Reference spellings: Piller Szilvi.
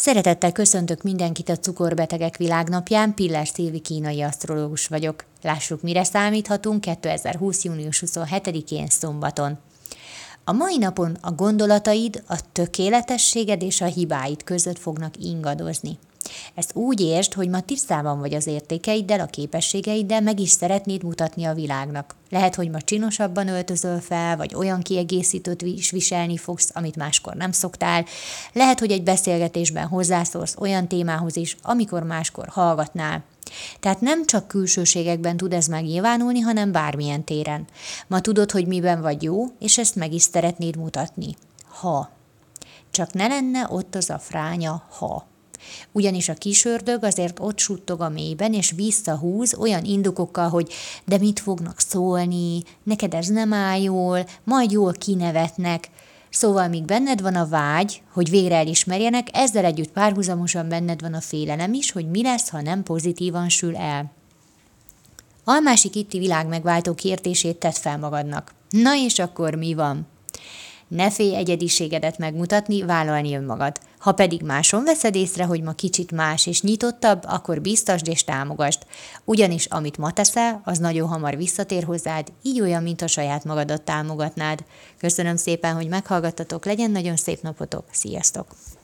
Szeretettel köszöntök mindenkit a Cukorbetegek Világnapján, Piller Szilvi kínai asztrológus vagyok. Lássuk, mire számíthatunk 2020. június 27-én szombaton. A mai napon a gondolataid, a tökéletességed és a hibáid között fognak ingadozni. Ezt úgy értsd, hogy ma tisztában vagy az értékeiddel, a képességeiddel, meg is szeretnéd mutatni a világnak. Lehet, hogy ma csinosabban öltözöl fel, vagy olyan kiegészítőt is viselni fogsz, amit máskor nem szoktál. Lehet, hogy egy beszélgetésben hozzászólsz olyan témához is, amikor máskor hallgatnál. Tehát nem csak külsőségekben tud ez megnyilvánulni, hanem bármilyen téren. Ma tudod, hogy miben vagy jó, és ezt meg is szeretnéd mutatni. Ha. Csak ne lenne ott az a fránya ha. Ugyanis a kis ördög azért ott suttog a mélyben, és visszahúz olyan indukokkal, hogy de mit fognak szólni, neked ez nem áll jól, majd jól kinevetnek. Szóval míg benned van a vágy, hogy végre elismerjenek, ezzel együtt párhuzamosan benned van a félelem is, hogy mi lesz, ha nem pozitívan sül el. Almási Kitti világ megváltó kérdését tedd fel magadnak. Na és akkor mi van? Ne félj egyediségedet megmutatni, vállalni önmagad. Ha pedig máson veszed észre, hogy ma kicsit más és nyitottabb, akkor biztasd és támogasd. Ugyanis amit ma teszel, az nagyon hamar visszatér hozzád, így olyan, mint a saját magadat támogatnád. Köszönöm szépen, hogy meghallgattatok, legyen nagyon szép napotok, sziasztok!